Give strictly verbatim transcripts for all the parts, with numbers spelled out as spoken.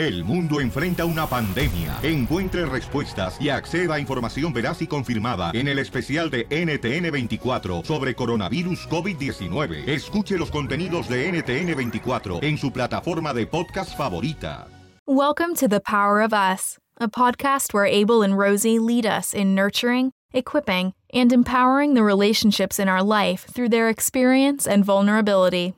El mundo enfrenta una pandemia. Encuentre respuestas y acceda a información veraz y confirmada en el especial de N T N veinticuatro sobre coronavirus COVID diecinueve. Escuche los contenidos de N T N veinticuatro en su plataforma de podcast favorita. Welcome to The Power of Us, a podcast where Abel and Rosie lead us in nurturing, equipping, and empowering the relationships in our life through their experience and vulnerability.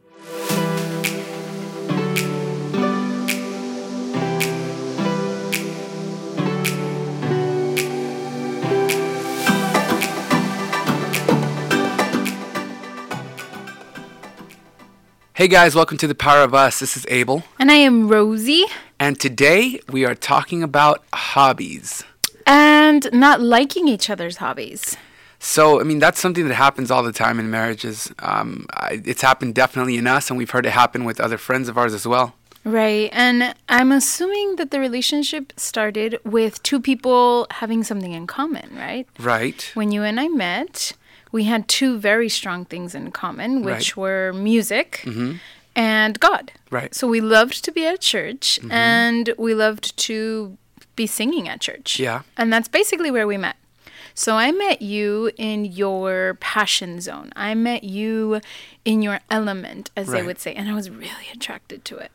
Hey guys, welcome to The Power of Us. This is Abel. And I am Rosie. And today we are talking about hobbies. And not liking each other's hobbies. So, I mean, that's something that happens all the time in marriages. Um, I, it's happened definitely in us, and we've heard it happen with other friends of ours as well. Right, and I'm assuming that the relationship started with two people having something in common, right? Right. When you and I met, we had two very strong things in common, which right. were music mm-hmm. and God. Right. So we loved to be at church, mm-hmm. and we loved to be singing at church. Yeah. And that's basically where we met. So I met you in your passion zone. I met you in your element, as right. they would say, and I was really attracted to it.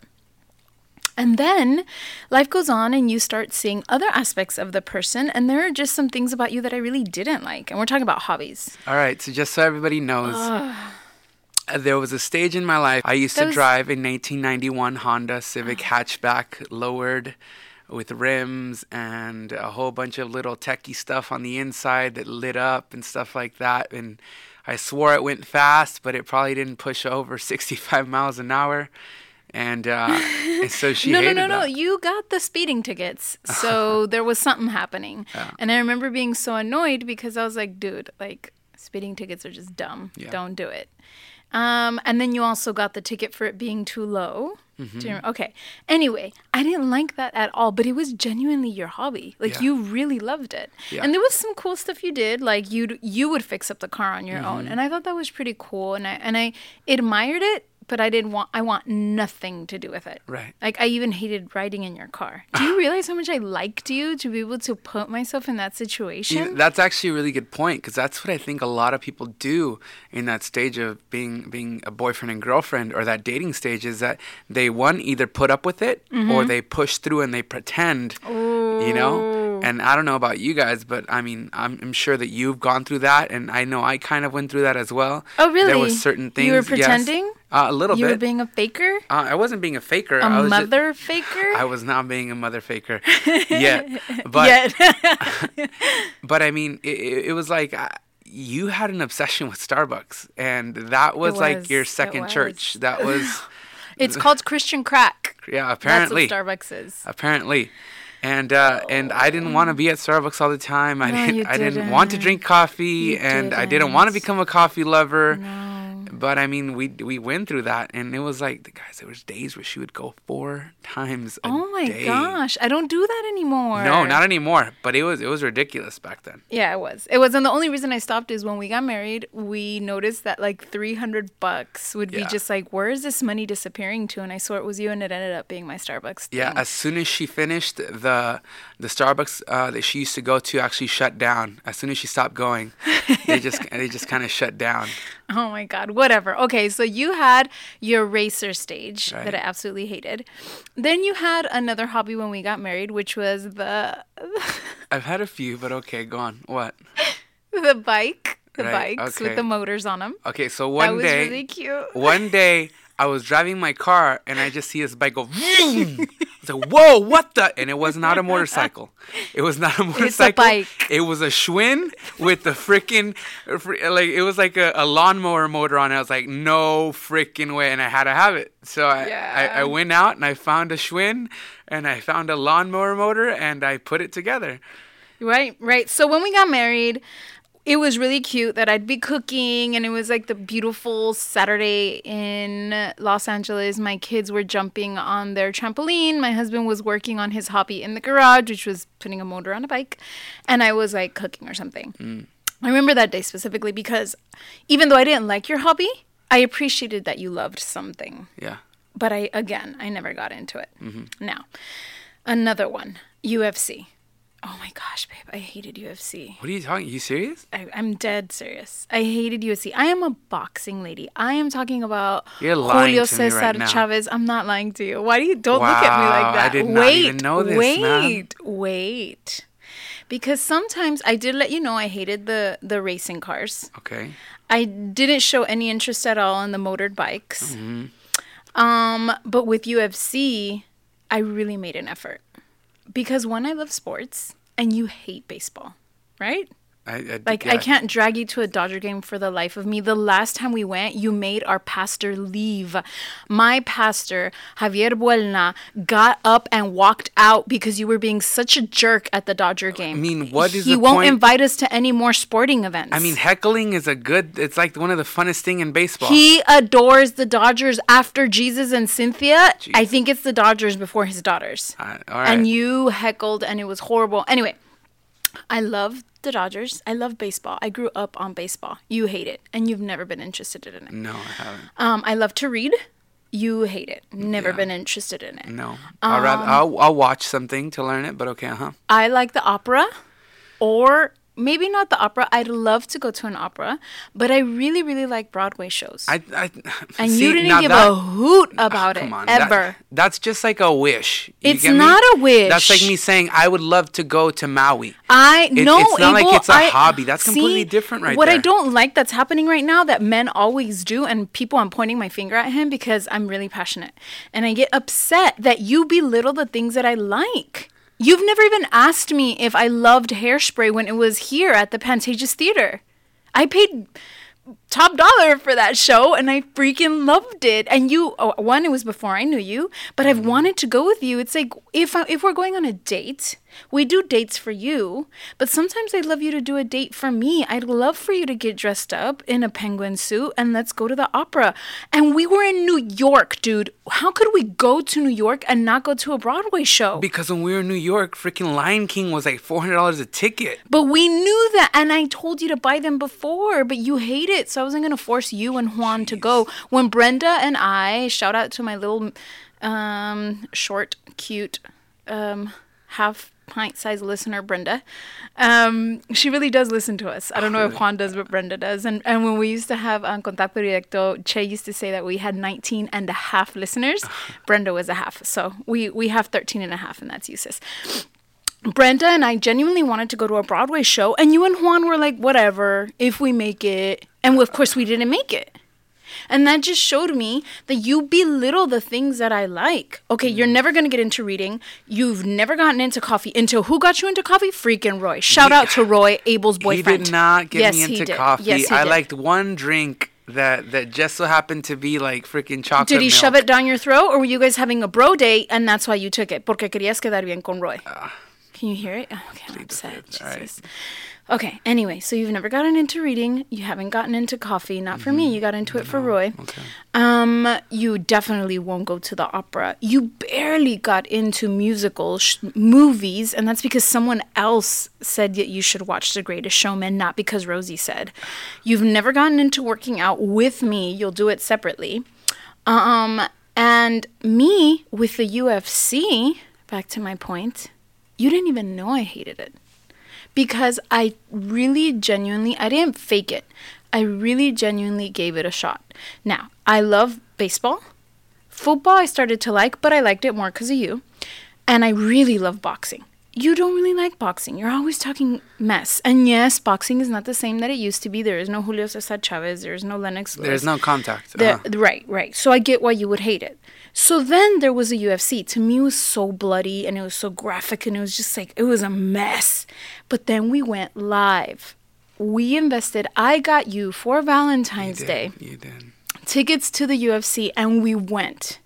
And then life goes on and you start seeing other aspects of the person, and there are just some things about you that I really didn't like. And we're talking about hobbies. All right, so just so everybody knows, uh, there was a stage in my life. I used to was... drive a nineteen ninety-one Honda Civic oh. hatchback, lowered, with rims and a whole bunch of little techie stuff on the inside that lit up and stuff like that. And I swore it went fast, but it probably didn't push over sixty-five miles an hour. And, uh, and so she no, hated No, no, no, no. You got the speeding tickets. So there was something happening. Yeah. And I remember being so annoyed because I was like, dude, like speeding tickets are just dumb. Yeah. Don't do it. Um, and then you also got the ticket for it being too low. Mm-hmm. Okay. Anyway, I didn't like that at all, but it was genuinely your hobby. Like yeah. you really loved it. Yeah. And there was some cool stuff you did. Like you'd, you would fix up the car on your mm-hmm. own. And I thought that was pretty cool. And I, and I admired it, but I didn't want, I want nothing to do with it. Right. Like I even hated riding in your car. Do you realize how much I liked you to be able to put myself in that situation? You know, that's actually a really good point. Cause that's what I think a lot of people do in that stage of being, being a boyfriend and girlfriend or that dating stage is that they, one, either put up with it mm-hmm. or they push through and they pretend, Ooh. You know, and I don't know about you guys, but I mean, I'm, I'm sure that you've gone through that. And I know I kind of went through that as well. Oh, really? There were certain things. You were pretending? Yes, uh, a little you bit. You were being a faker? Uh, I wasn't being a faker. A I was mother just, faker? I was not being a mother faker yet. But, yet. But I mean, it, it was like... I, you had an obsession with Starbucks, and that was, was like your second church. That was... It's called Christian crack. Yeah, apparently. That's what Starbucks is. Apparently. And uh, oh. and I didn't want to be at Starbucks all the time. I, no, didn't, you didn't. I didn't want to drink coffee, you and didn't. I didn't want to become a coffee lover. No. But, I mean, we we went through that, and it was like, guys, there was days where she would go four times a day. Oh, my day. gosh. I don't do that anymore. No, not anymore. But it was it was ridiculous back then. Yeah, it was. It was. And the only reason I stopped is when we got married, we noticed that, like, three hundred bucks would yeah. be just like, where is this money disappearing to? And I swore it was you, and it ended up being my Starbucks thing. Yeah, as soon as she finished, the the Starbucks uh, that she used to go to actually shut down. As soon as she stopped going, they just they just kind of shut down. Oh, my God. Whatever. Okay, so you had your racer stage right. that I absolutely hated. Then you had another hobby when we got married, which was the... I've had a few, but okay, go on. What? The bike. The right. bikes okay. with the motors on them. Okay, so one day... That was day, really cute. One day, I was driving my car, and I just see this bike go... Vroom! I was like, whoa, what the? And it was not a motorcycle. It was not a motorcycle. It's a bike. It was a Schwinn with the freaking, like, it was like a, a lawnmower motor on it. I was like, no freaking way. And I had to have it. So I, yeah. I, I went out and I found a Schwinn and I found a lawnmower motor and I put it together. Right, right. So when we got married, it was really cute that I'd be cooking, and it was like the beautiful Saturday in Los Angeles. My kids were jumping on their trampoline. My husband was working on his hobby in the garage, which was putting a motor on a bike. And I was like cooking or something. Mm. I remember that day specifically because even though I didn't like your hobby, I appreciated that you loved something. Yeah. But I, again, I never got into it. Mm-hmm. Now, Another one. U F C. Oh my gosh, babe, I hated U F C. What are you talking? Are you serious? I, I'm dead serious. I hated U F C. I am a boxing lady. I am talking about You're lying Julio to Cesar me right now. Chavez. I'm not lying to you. Why do you don't wow, look at me like that? I did not wait, even know this. Wait, wait, wait. Because sometimes I did let you know I hated the, the racing cars. Okay. I didn't show any interest at all in the motored bikes. Mm-hmm. Um, but with U F C, I really made an effort. Because one, I love sports, and you hate baseball, right? I, I like yeah. I can't drag you to a Dodger game for the life of me. The last time we went, you made our pastor leave. My pastor, Javier Buelna, got up and walked out because you were being such a jerk at the Dodger game. I mean, what is he the point? He won't invite us to any more sporting events. I mean, heckling is a good. It's like one of the funnest thing in baseball. He adores the Dodgers after Jesus and Cynthia. Jeez. I think it's the Dodgers before his daughters. Uh, all right. And you heckled, and it was horrible. Anyway, I love the Dodgers. I love baseball. I grew up on baseball. You hate it, and you've never been interested in it. No, I haven't. Um, I love to read. You hate it. Never yeah. been interested in it. No. Um, I'll, rather, I'll, I'll watch something to learn it, but okay, uh-huh. I like the opera, or maybe not the opera. I'd love to go to an opera, but I really, really like Broadway shows. I, I And see, you didn't give that, a hoot about oh, come on, it, ever. That, that's just like a wish. You it's not me? a wish. That's like me saying, I would love to go to Maui. I it, No, it's not Abel, like it's a I, hobby. That's see, completely different right what there. What I don't like that's happening right now that men always do, and people, I'm pointing my finger at him because I'm really passionate. And I get upset that you belittle the things that I like. You've never even asked me if I loved Hairspray when it was here at the Pantages Theater. I paid top dollar for that show, and I freaking loved it. And you, oh, one, it was before I knew you, but I've wanted to go with you. It's like, if I, if we're going on a date, we do dates for you, but sometimes I'd love you to do a date for me. I'd love for you to get dressed up in a penguin suit, and let's go to the opera. And we were in New York, dude. How could we go to New York and not go to a Broadway show? Because when we were in New York, freaking Lion King was like four hundred dollars a ticket. But we knew that, and I told you to buy them before, but you hate it, so I wasn't going to force you and Juan Jeez. to go. When Brenda and I, shout out to my little um, short, cute, um, half pint-sized listener, Brenda. Um, she really does listen to us. I don't know if Juan does, but Brenda does. And and when we used to have um, Contacto Directo, Che used to say that we had nineteen and a half listeners. Brenda was a half. So we, we have thirteen and a half, and that's you, sis. Brenda and I genuinely wanted to go to a Broadway show, and you and Juan were like, whatever, if we make it. And of course, we didn't make it. And that just showed me that you belittle the things that I like. Okay, you're never going to get into reading. You've never gotten into coffee. Until who got you into coffee? Freaking Roy. Shout out to Roy, Abel's boyfriend. He did not get yes, me into coffee. Yes, he I did. liked one drink that, that just so happened to be like freaking chocolate Did he milk. shove it down your throat? Or were you guys having a bro date and that's why you took it? Porque querías quedar bien con Roy. Uh, Can you hear it? Oh, okay, I'm upset. Jesus. Okay, anyway, so you've never gotten into reading. You haven't gotten into coffee. Not for mm-hmm. me. You got into it for Roy. Okay. Um, you definitely won't go to the opera. You barely got into musical sh- movies, and that's because someone else said that you should watch The Greatest Showman, not because Rosie said. You've never gotten into working out with me. You'll do it separately. Um, and me, with the U F C, back to my point, you didn't even know I hated it. Because I really genuinely, I didn't fake it. I really genuinely gave it a shot. Now, I love baseball. Football I started to like, but I liked it more because of you. And I really love boxing. You don't really like boxing. You're always talking mess. And yes, boxing is not the same that it used to be. There is no Julio Cesar Chavez. There is no Lennox Lewis. There is no contact. Uh-huh. The, right, right. So I get why you would hate it. So then there was a U F C. To me, it was so bloody, and it was so graphic, and it was just like, it was a mess. But then we went live. We invested. I got you for Valentine's you Day. You did. Tickets to the U F C, and we went.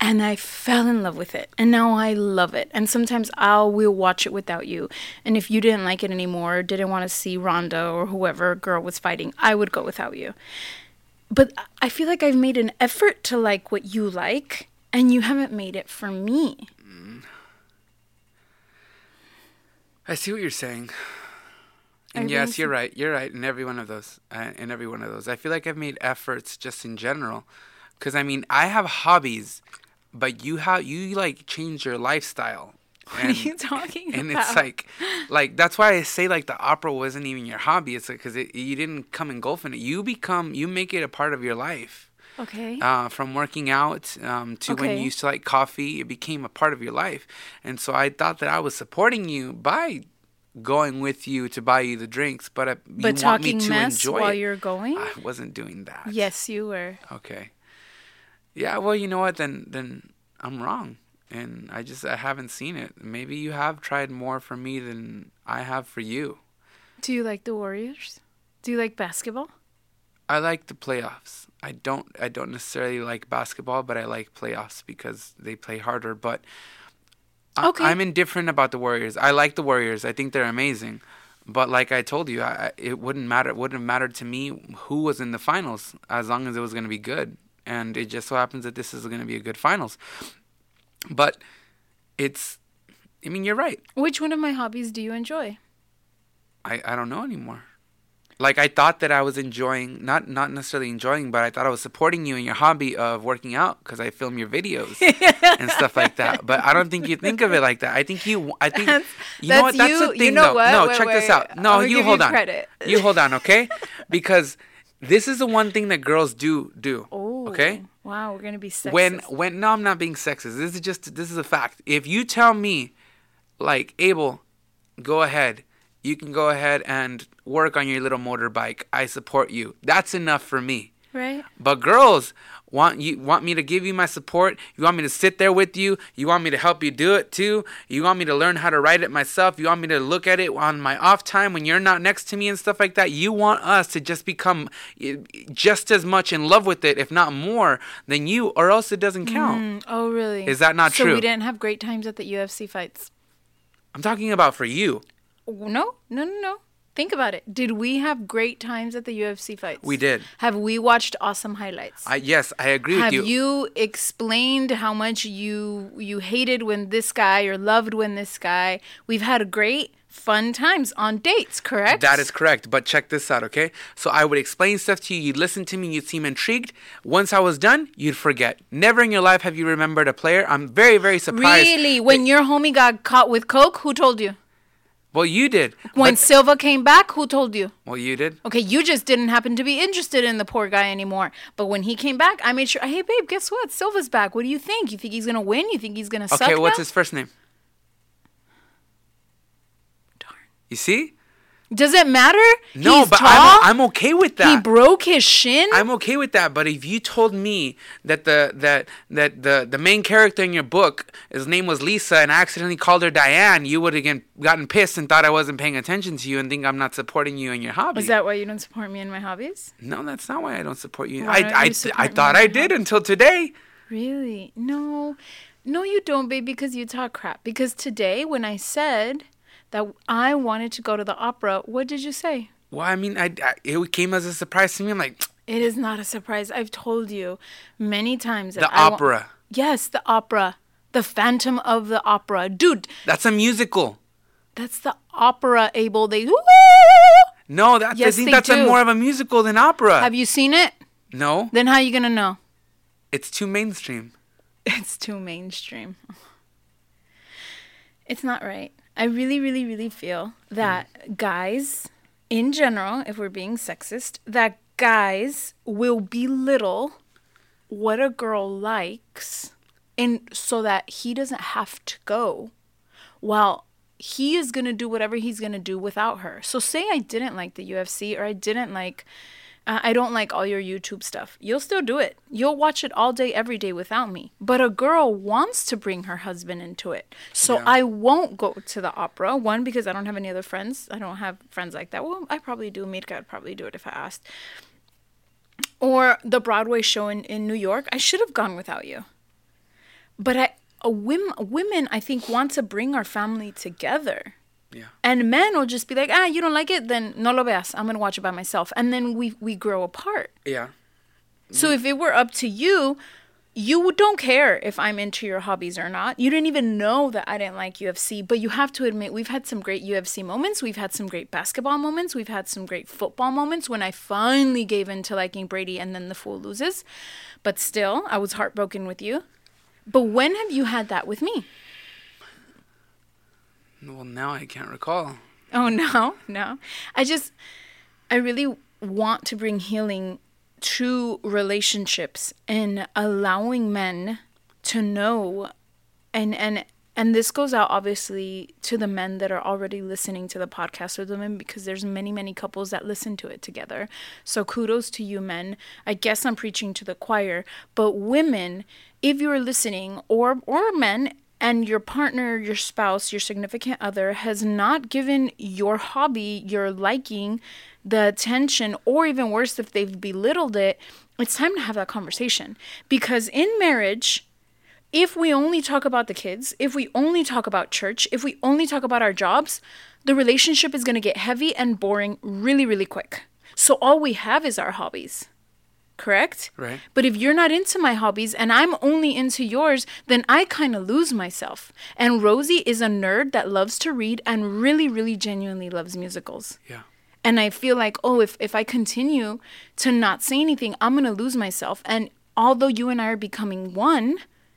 And I fell in love with it. And now I love it. And sometimes I'll we'll watch it without you. And if you didn't like it anymore, or didn't want to see Ronda or whoever girl was fighting, I would go without you. But I feel like I've made an effort to like what you like, and you haven't made it for me. I see what you're saying. And I yes, really you're right. You're right in every one of those. Uh, in every one of those. I feel like I've made efforts just in general. Because, I mean, I have hobbies, but you, have, you like, change your lifestyle. What and, are you talking and about? And it's like, like that's why I say like the opera wasn't even your hobby. It's like because it, you didn't come engulfed in it. You become, you make it a part of your life. Okay. Uh, from working out um, to okay. when you used to like coffee, it became a part of your life. And so I thought that I was supporting you by going with you to buy you the drinks, but I, you but want me to mess enjoy while it. You're going? I wasn't doing that. Yes, you were. Okay. Yeah. Well, you know what? Then then I'm wrong. And I just, I haven't seen it. Maybe you have tried more for me than I have for you. Do you like the Warriors? Do you like basketball? I like the playoffs. I don't, I don't necessarily like basketball, but I like playoffs because they play harder. But I, okay. I'm indifferent about the Warriors. I like the Warriors. I think they're amazing. But like I told you, I, it wouldn't matter. It wouldn't have mattered to me who was in the finals as long as it was going to be good. And it just so happens that this is going to be a good finals. But it's, I mean, you're right. Which one of my hobbies do you enjoy? I, I don't know anymore. Like, I thought that I was enjoying, not not necessarily enjoying, but I thought I was supporting you in your hobby of working out because I film your videos and stuff like that. But I don't think you think of it like that. I think you, I think, that's, you know what, that's you, the thing, you know though. What? No, wait, check wait. this out. No, you hold you on. Credit. You hold on, okay? Because this is the one thing that girls do do, oh, okay? Wow, we're going to be sexist. When, when, no, I'm not being sexist. This is just, this is a fact. If you tell me, like, Abel, go ahead. You can go ahead and work on your little motorbike. I support you. That's enough for me. Right. But girls want you want me to give you my support. You want me to sit there with you. You want me to help you do it too. You want me to learn how to ride it myself. You want me to look at it on my off time when you're not next to me and stuff like that. You want us to just become just as much in love with it, if not more, than you, or else it doesn't count. Mm, oh, really? Is that not so true? So we didn't have great times at the U F C fights. I'm talking about for you. No, no, no, no. Think about it. Did we have great times at the U F C fights? We did. Have we watched awesome highlights? I, yes, I agree have with you. Have you explained how much you you hated when this guy or loved when this guy? We've had great, fun times on dates, correct? That is correct. But check this out, okay? So I would explain stuff to you. You'd listen to me. You'd seem intrigued. Once I was done, you'd forget. Never in your life have you remembered a player. I'm very, very surprised. Really? When that- your homie got caught with coke, who told you? Well, you did. When but, Silva came back, who told you? Well, you did. Okay, you just didn't happen to be interested in the poor guy anymore. But when he came back, I made sure, hey, babe, guess what? Silva's back. What do you think? You think he's going to win? You think he's going to okay, suck Okay, what's now? His first name? Darn. You see? Does it matter? No, he's but tall. I'm, I'm okay with that. He broke his shin? I'm okay with that. But if you told me that the that that the, the main character in your book, his name was Lisa, and I accidentally called her Diane, you would have gotten pissed and thought I wasn't paying attention to you and think I'm not supporting you in your hobby. Is that why you don't support me in my hobbies? No, that's not why I don't support you. Why I don't I, you support I, I thought I did hobby? Until today. Really? No. No, you don't, babe, because you talk crap. Because today when I said that I wanted to go to the opera, what did you say? Well, I mean, I, I, it came as a surprise to me. I'm like... It is not a surprise. I've told you many times. That the I opera. Wa- yes, the opera. The Phantom of the Opera. Dude. That's a musical. That's the opera, Abel. They... No, that's, yes, I think that's a more of a musical than opera. Have you seen it? No. Then how are you going to know? It's too mainstream. It's too mainstream. It's not right. I really, really, really feel that mm. guys, in general, if we're being sexist, that guys will belittle what a girl likes and so that he doesn't have to go while he is going to do whatever he's going to do without her. So say I didn't like the U F C or I didn't like, uh, I don't like all your YouTube stuff. You'll still do it. You'll watch it all day, every day without me. But a girl wants to bring her husband into it. So yeah. I won't go to the opera. One, because I don't have any other friends. I don't have friends like that. Well, I probably do. Mirka would probably do it if I asked. Or the Broadway show in, in New York. I should have gone without you. But I, a whim, women, I think, want to bring our family together. Yeah. And men will just be like, ah, you don't like it? Then no lo veas. I'm going to watch it by myself. And then we, we grow apart. Yeah. So if it were up to you, you don't care if I'm into your hobbies or not. You didn't even know that I didn't like U F C. But you have to admit, we've had some great U F C moments. We've had some great basketball moments. We've had some great football moments when I finally gave in to liking Brady and then the fool loses. But still, I was heartbroken with you. But when have you had that with me? Well, now I can't recall. Oh, no, no. I just, I really want to bring healing to relationships and allowing men to know, and, and, and this goes out obviously to the men that are already listening to the podcast with women, because there's many, many couples that listen to it together. So kudos to you men. I guess I'm preaching to the choir, but women, if you're listening, or, or men, and your partner, your spouse, your significant other has not given your hobby, your liking, the attention, or even worse, if they've belittled it, it's time to have that conversation. Because in marriage, if we only talk about the kids, if we only talk about church, if we only talk about our jobs, the relationship is going to get heavy and boring really, really quick. So all we have is our hobbies. Correct? Right. But if you're not into my hobbies and I'm only into yours, then I kind of lose myself. And Rosie is a nerd that loves to read and really, really genuinely loves musicals. Yeah. And I feel like, oh, if, if I continue to not say anything, I'm going to lose myself. And although you and I are becoming one,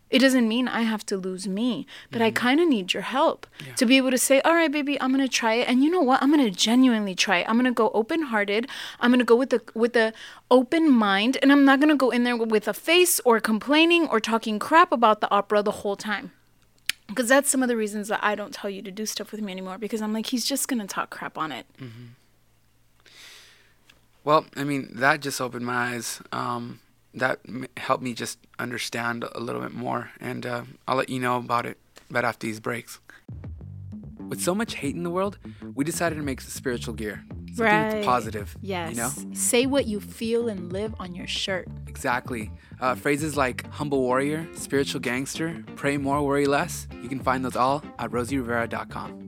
it doesn't mean I have to lose me. But mm-hmm. I kind of need your help yeah. to be able to say, all right, baby, I'm going to try it. And you know what? I'm going to genuinely try it. I'm going to go open-hearted. I'm going to go with a, with a open mind. And I'm not going to go in there with a face or complaining or talking crap about the opera the whole time. Because that's some of the reasons that I don't tell you to do stuff with me anymore. Because I'm like, he's just going to talk crap on it. Mm-hmm. Well, I mean, that just opened my eyes. Um That helped me just understand a little bit more, and uh, I'll let you know about it right after these breaks. With so much hate in the world, we decided to make spiritual gear. Something right. that's positive. Yes. You know? Say what you feel and live on your shirt. Exactly. Uh, phrases like humble warrior, spiritual gangster, pray more, worry less. You can find those all at rosie rivera dot com.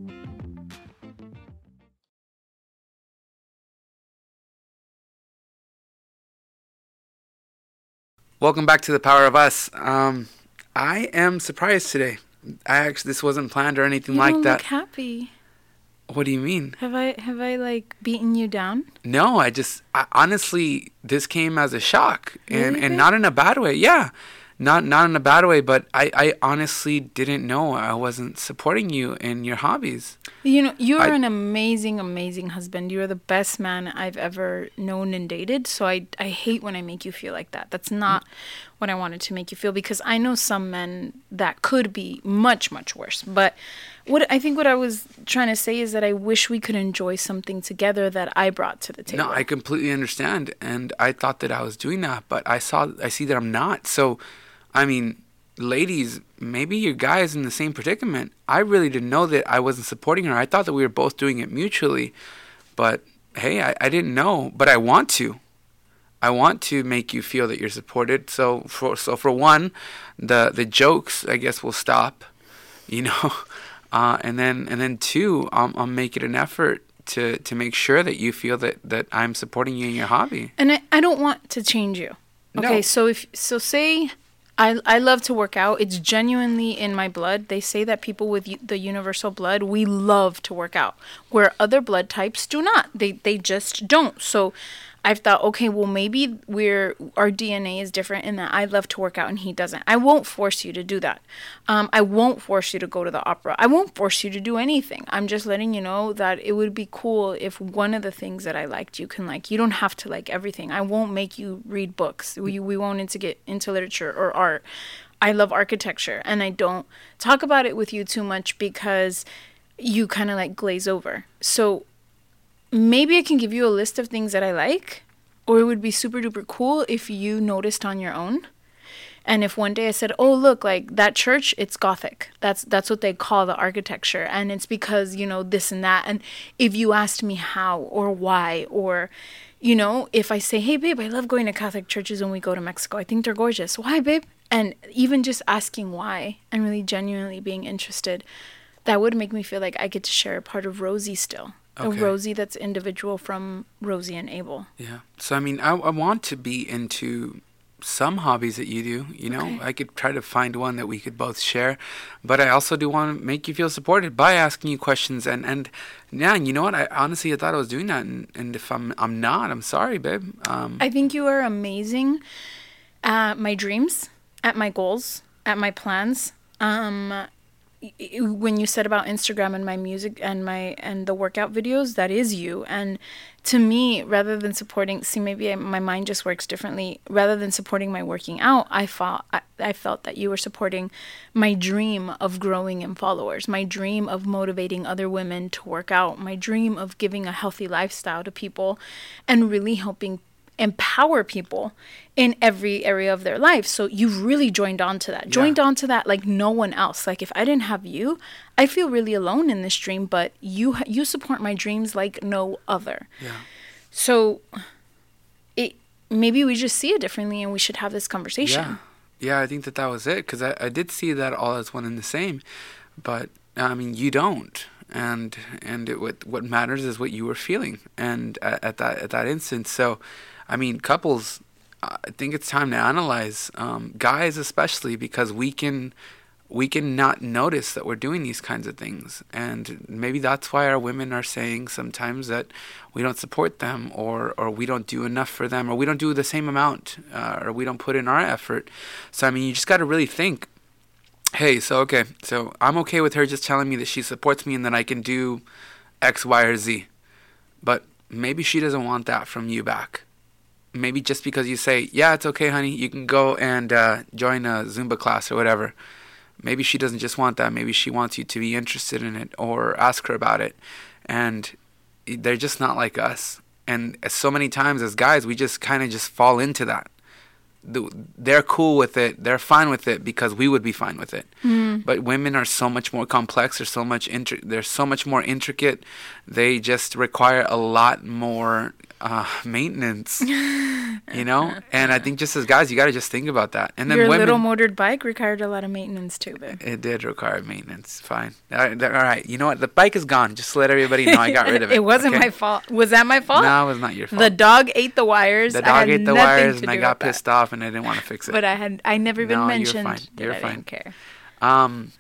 Welcome back to The Power of Us. Um, I am surprised today. I actually this wasn't planned or anything you like don't that. You look happy. What do you mean? Have I have I like beaten you down? No, I just I, honestly this came as a shock, and, really? and not in a bad way. Yeah, not not in a bad way, but I, I honestly didn't know I wasn't supporting you in your hobbies. You know, you are I, an amazing, amazing husband. You are the best man I've ever known and dated. So I, I hate when I make you feel like that. That's not what I wanted to make you feel, because I know some men that could be much, much worse. But what I think what I was trying to say is that I wish we could enjoy something together that I brought to the table. No, I completely understand. And I thought that I was doing that, but I saw, I see that I'm not. So, I mean... Ladies, maybe your guy is in the same predicament. I really didn't know that I wasn't supporting her. I thought that we were both doing it mutually. But, hey, I, I didn't know. But I want to. I want to make you feel that you're supported. So, for so for one, the the jokes, I guess, will stop, you know. Uh, and then and then two, I'll, I'll make it an effort to, to make sure that you feel that, that I'm supporting you in your hobby. And I, I don't want to change you. Okay, no. so if so say... I, I love to work out. It's genuinely in my blood. They say that people with u- the universal blood, we love to work out, where other blood types do not. They they just don't. So I've thought, okay, well, maybe we're our D N A is different in that I love to work out and he doesn't. I won't force you to do that. Um, I won't force you to go to the opera. I won't force you to do anything. I'm just letting you know that it would be cool if one of the things that I liked you can like. You don't have to like everything. I won't make you read books. We we won't into get into literature or art. I love architecture, and I don't talk about it with you too much because you kind of like glaze over. So maybe I can give you a list of things that I like, or it would be super duper cool if you noticed on your own. And if one day I said, oh, look, like that church, it's Gothic. That's that's what they call the architecture. And it's because, you know, this and that. And if you asked me how or why, or, you know, if I say, hey, babe, I love going to Catholic churches when we go to Mexico. I think they're gorgeous. Why, babe? And even just asking why and really genuinely being interested, that would make me feel like I get to share a part of Rosie still. Okay. A Rosie that's individual from Rosie and Abel. Yeah. So, I mean, I, I want to be into... some hobbies that you do, you know, okay. I could try to find one that we could both share, but I also do want to make you feel supported by asking you questions. And, and yeah, and you know what? I honestly, I thought I was doing that. And, and if I'm, I'm not, I'm sorry, babe. Um, I think you are amazing at my dreams, at my goals, at my plans. Um, when you said about Instagram and my music and my and the workout videos, that is you. And to me, rather than supporting, see, maybe I, my mind just works differently. Rather than supporting my working out, I felt I, I felt that you were supporting my dream of growing in followers, my dream of motivating other women to work out, my dream of giving a healthy lifestyle to people, and really helping empower people in every area of their life. So you've really joined on to that, joined yeah. on to that like no one else. Like if I didn't have you, I feel really alone in this dream, but you you support my dreams like no other. Yeah. So it maybe we just see it differently and we should have this conversation. Yeah, yeah I think that that was it, because I, I did see that all as one and the same, but I mean, you don't. And and it, what, what matters is what you were feeling and at, at that at that instance. So I mean, couples, I think it's time to analyze, um, guys especially, because we can we can not notice that we're doing these kinds of things. And maybe that's why our women are saying sometimes that we don't support them, or, or we don't do enough for them, or we don't do the same amount, uh, or we don't put in our effort. So, I mean, you just got to really think, hey, so, okay, so I'm okay with her just telling me that she supports me and that I can do X, Y, or Z. But maybe she doesn't want that from you back. Maybe just because you say, yeah, it's okay, honey, you can go and uh, join a Zumba class or whatever. Maybe she doesn't just want that. Maybe she wants you to be interested in it or ask her about it. And they're just not like us. And so many times as guys, we just kind of just fall into that. They're cool with it. They're fine with it because we would be fine with it. Mm. But women are so much more complex. They're so much intri- they're so much more intricate. They just require a lot more uh, maintenance, you know? And I think just as guys, you got to just think about that. And then your women, little motored bike required a lot of maintenance too, though. It did require maintenance. Fine. All right. All right. You know what? The bike is gone. Just to let everybody know I got rid of it. It wasn't okay? My fault. Was that my fault? No, it was not your fault. The dog ate the wires. The dog ate the wires and I got pissed off. And I didn't want to fix it. But I had I never even no, mentioned you're fine. You're that fine. I didn't care. Um,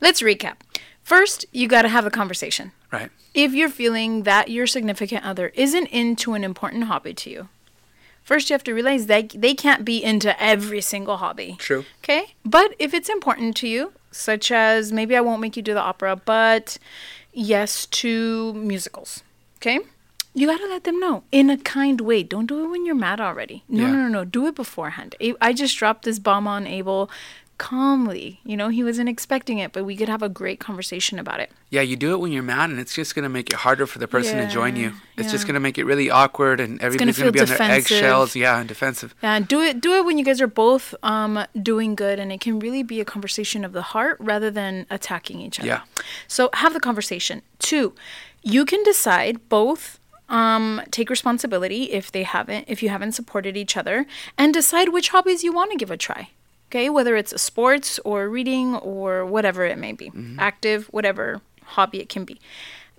Let's recap. First, you got to have a conversation. Right. If you're feeling that your significant other isn't into an important hobby to you, first you have to realize that they can't be into every single hobby. True. Okay? But if it's important to you, such as maybe I won't make you do the opera, but yes to musicals. Okay? You got to let them know in a kind way. Don't do it when you're mad already. No, yeah. no, no, no. Do it beforehand. I just dropped this bomb on Abel calmly. You know, he wasn't expecting it, but we could have a great conversation about it. Yeah, you do it when you're mad, and it's just going to make it harder for the person yeah. to join you. It's yeah. just going to make it really awkward, and everybody's going to be defensive. On their eggshells. Yeah, and defensive. Yeah, do it, do it when you guys are both um, doing good, and it can really be a conversation of the heart rather than attacking each other. Yeah. So have the conversation. Two, you can decide both... Um, take responsibility if they haven't, if you haven't supported each other, and decide which hobbies you want to give a try. Okay, whether it's sports or reading or whatever it may be, mm-hmm. active, whatever hobby it can be.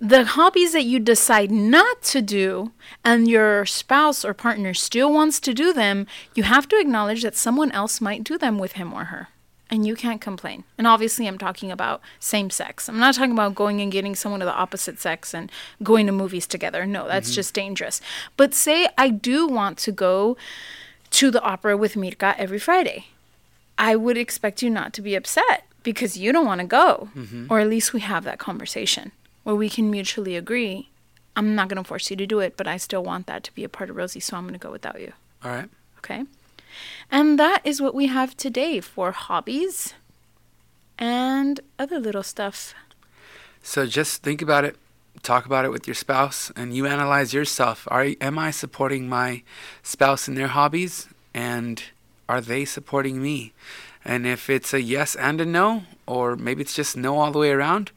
The hobbies that you decide not to do and your spouse or partner still wants to do them, you have to acknowledge that someone else might do them with him or her. And you can't complain. And obviously, I'm talking about same sex. I'm not talking about going and getting someone of the opposite sex and going to movies together. No, that's mm-hmm. just dangerous. But say I do want to go to the opera with Mirka every Friday. I would expect you not to be upset because you don't want to go. Mm-hmm. Or at least we have that conversation where we can mutually agree. I'm not going to force you to do it, but I still want that to be a part of Rosie, so I'm going to go without you. All right. Okay. And that is what we have today for hobbies and other little stuff. So just think about it. Talk about it with your spouse, and you analyze yourself. Are, am I supporting my spouse in their hobbies? And are they supporting me? And if it's a yes and a no, or maybe it's just no all the way around,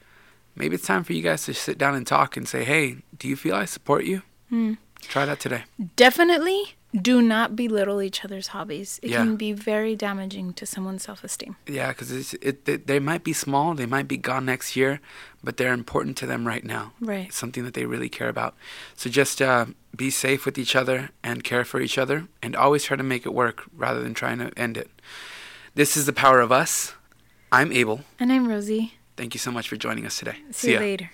maybe it's time for you guys to sit down and talk and say, hey, do you feel I support you? Mm. Try that today. Definitely. Do not belittle each other's hobbies. It yeah. can be very damaging to someone's self-esteem. Yeah, because it, it, they might be small, they might be gone next year, but they're important to them right now. Right. It's something that they really care about. So just uh, be safe with each other and care for each other, and always try to make it work rather than trying to end it. This is The Power of Us. I'm Abel. And I'm Rosie. Thank you so much for joining us today. See, See you later. Thank you.